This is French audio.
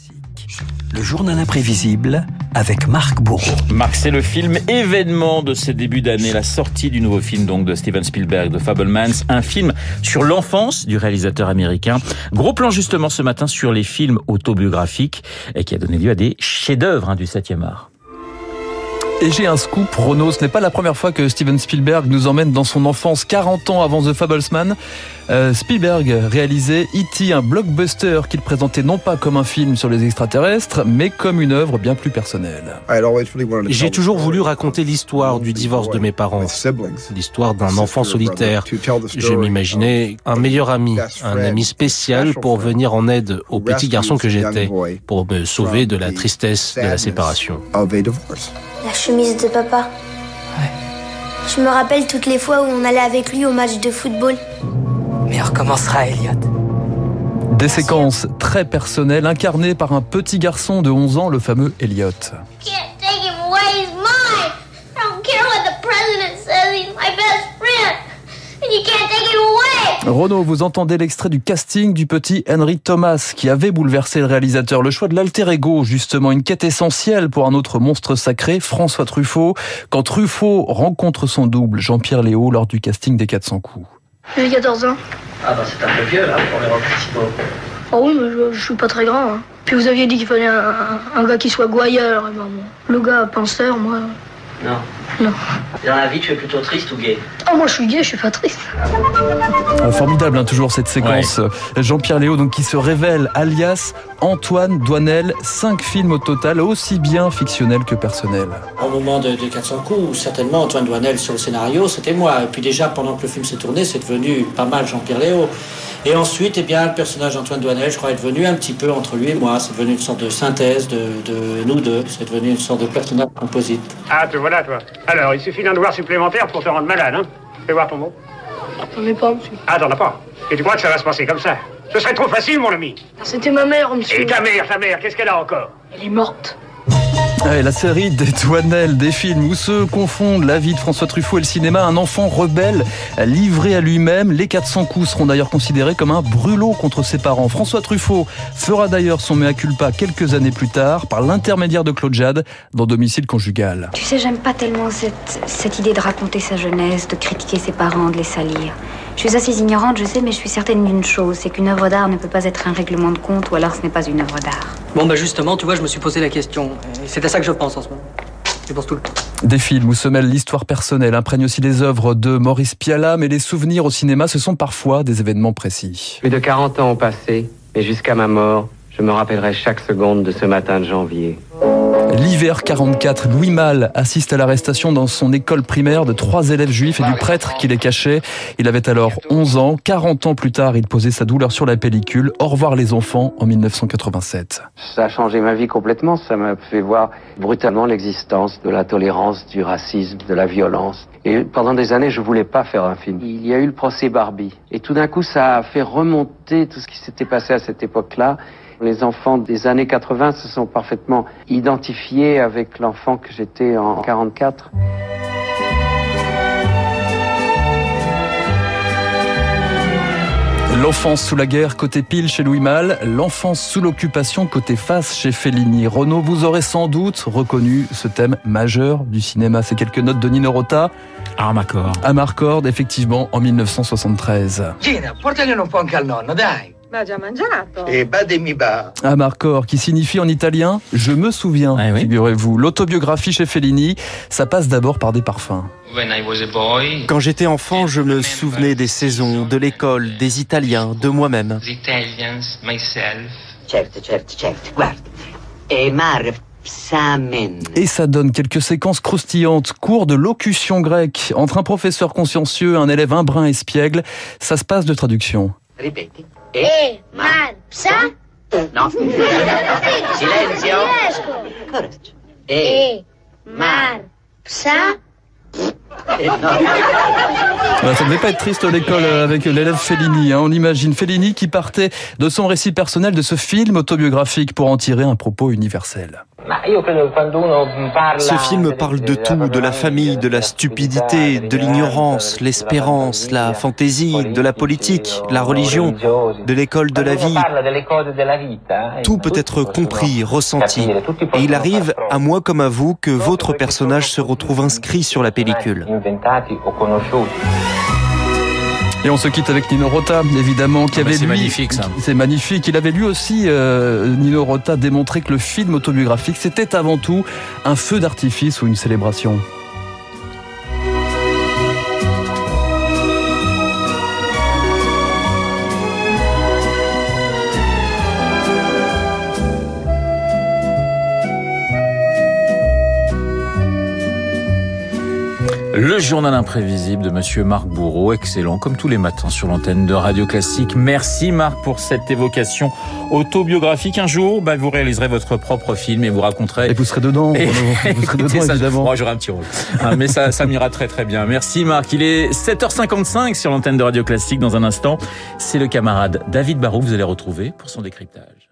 Classique. Le journal imprévisible avec Marc Bourreau. Marc, c'est le film événement de ces débuts d'année, la sortie du nouveau film donc de Steven Spielberg, The Fabelmans, un film sur l'enfance du réalisateur américain. Gros plan justement ce matin sur les films autobiographiques et qui a donné lieu à des chefs-d'œuvre du 7e art. Et j'ai un scoop, Renaud, ce n'est pas la première fois que Steven Spielberg nous emmène dans son enfance. 40 ans avant The Fabelmans, Spielberg réalisait E.T., un blockbuster qu'il présentait non pas comme un film sur les extraterrestres, mais comme une œuvre bien plus personnelle. J'ai toujours voulu raconter l'histoire du divorce de mes parents, l'histoire d'un enfant solitaire. Je m'imaginais un meilleur ami, un ami spécial pour venir en aide au petit garçon que j'étais, pour me sauver de la tristesse de la séparation. La chemise de papa. Ouais. Je me rappelle toutes les fois où on allait avec lui au match de football. Mais on recommencera, Elliot. Des séquences très personnelles, incarnées par un petit garçon de 11 ans, le fameux Elliot. Renaud, vous entendez l'extrait du casting du petit Henry Thomas qui avait bouleversé le réalisateur. Le choix de l'alter ego, justement, une quête essentielle pour un autre monstre sacré, François Truffaut, quand Truffaut rencontre son double, Jean-Pierre Léaud, lors du casting des 400 coups. J'ai 14 ans. Ah bah c'est un peu vieux là, pour les reparticipants. Oh oui, mais je suis pas très grand. Hein. Puis vous aviez dit qu'il fallait un gars qui soit gouailleur. Et ben, le gars penseur, moi... Non. Non. Dans la vie, tu es plutôt triste ou gay ? Oh, moi je suis gay, je suis pas triste. Formidable, hein, toujours cette séquence. Ouais. Jean-Pierre Léaud, donc, qui se révèle alias Antoine Doinel. 5 films au total, aussi bien fictionnels que personnels. Au moment de 400 coups, certainement Antoine Doinel sur le scénario, c'était moi. Et puis déjà, pendant que le film s'est tourné, c'est devenu pas mal Jean-Pierre Léaud. Et ensuite, eh bien, le personnage d'Antoine Doinel, je crois, est devenu un petit peu entre lui et moi. C'est devenu une sorte de synthèse de nous deux. C'est devenu une sorte de personnage composite. Ah, te voilà, toi. Alors, il suffit d'un devoir supplémentaire pour te rendre malade, hein. Fais voir ton mot. J'en ai pas, monsieur. Ah, t'en as pas. Et tu crois que ça va se passer comme ça ? Ce serait trop facile, mon ami. C'était ma mère, monsieur. Et ta mère, qu'est-ce qu'elle a encore ? Elle est morte. Ouais, la série des Doinel, des films où se confondent la vie de François Truffaut et le cinéma, un enfant rebelle livré à lui-même. Les 400 coups seront d'ailleurs considérés comme un brûlot contre ses parents. François Truffaut fera d'ailleurs son mea culpa quelques années plus tard par l'intermédiaire de Claude Jade dans Domicile conjugal. Tu sais, j'aime pas tellement cette idée de raconter sa jeunesse, de critiquer ses parents, de les salir. Je suis assez ignorante, je sais, mais je suis certaine d'une chose, c'est qu'une œuvre d'art ne peut pas être un règlement de compte, ou alors ce n'est pas une œuvre d'art. Bon, bah justement, tu vois, je me suis posé la question. C'est à ça que je pense en ce moment. Je pense tout le temps. Des films où se mêle l'histoire personnelle imprègne aussi les œuvres de Maurice Pialat, mais les souvenirs au cinéma, ce sont parfois des événements précis. Plus de 40 ans ont passé, mais jusqu'à ma mort, je me rappellerai chaque seconde de ce matin de janvier. L'hiver 44, Louis Malle assiste à l'arrestation dans son école primaire de 3 élèves juifs et du prêtre qui les cachait. Il avait alors 11 ans. 40 ans plus tard, il posait sa douleur sur la pellicule « Au revoir les enfants » en 1987. Ça a changé ma vie complètement. Ça m'a fait voir brutalement l'existence de la tolérance, du racisme, de la violence. Et pendant des années, je voulais pas faire un film. Il y a eu le procès Barbie. Et tout d'un coup, ça a fait remonter tout ce qui s'était passé à cette époque-là. Les enfants des années 80 se sont parfaitement identifiés avec l'enfant que j'étais en 44. L'enfance sous la guerre, côté pile chez Louis Malle. L'enfance sous l'occupation, côté face chez Fellini. Renaud, vous aurez sans doute reconnu ce thème majeur du cinéma. C'est quelques notes de Nino Rota. Amarcord, effectivement, en 1973. Gina, portagli un po' anche al nonno, dai. Et bademiba. Amarcord, qui signifie en italien « Je me souviens », figurez-vous. L'autobiographie chez Fellini, ça passe d'abord par des parfums. Quand j'étais enfant, je me souvenais des saisons, de l'école, des Italiens, de moi-même. Certes, guarda. Et Marv. Et ça donne quelques séquences croustillantes. Cours de locution grecque, entre un professeur consciencieux, un élève un brin espiègle. Ça se passe de traduction. Répétez. Et man, ça non. Silenzio. Et man, ça Voilà, ça ne devait pas être triste l'école avec l'élève Fellini. On imagine Fellini qui partait de son récit personnel de ce film autobiographique pour en tirer un propos universel. Ce film parle de tout, de la famille, de la stupidité, de l'ignorance, l'espérance, la fantaisie, de la politique, la religion, de l'école de la vie. Tout peut être compris, ressenti. Et il arrive, à moi comme à vous, que votre personnage se retrouve inscrit sur la pellicule. Et on se quitte avec Nino Rota, évidemment, qui avait magnifique, ça. C'est magnifique. Il avait lui aussi, Nino Rota, démontré que le film autobiographique, c'était avant tout un feu d'artifice ou une célébration. Le journal imprévisible de Monsieur Marc Bourreau, excellent comme tous les matins sur l'antenne de Radio Classique. Merci Marc pour cette évocation autobiographique. Un jour, vous réaliserez votre propre film et vous raconterez. Et vous serez dedans. Vous serez dedans, ça, évidemment. Moi, j'aurai un petit rôle. Mais ça m'ira très très bien. Merci Marc. Il est 7h55 sur l'antenne de Radio Classique. Dans un instant, c'est le camarade David Baroux. Vous allez retrouver pour son décryptage.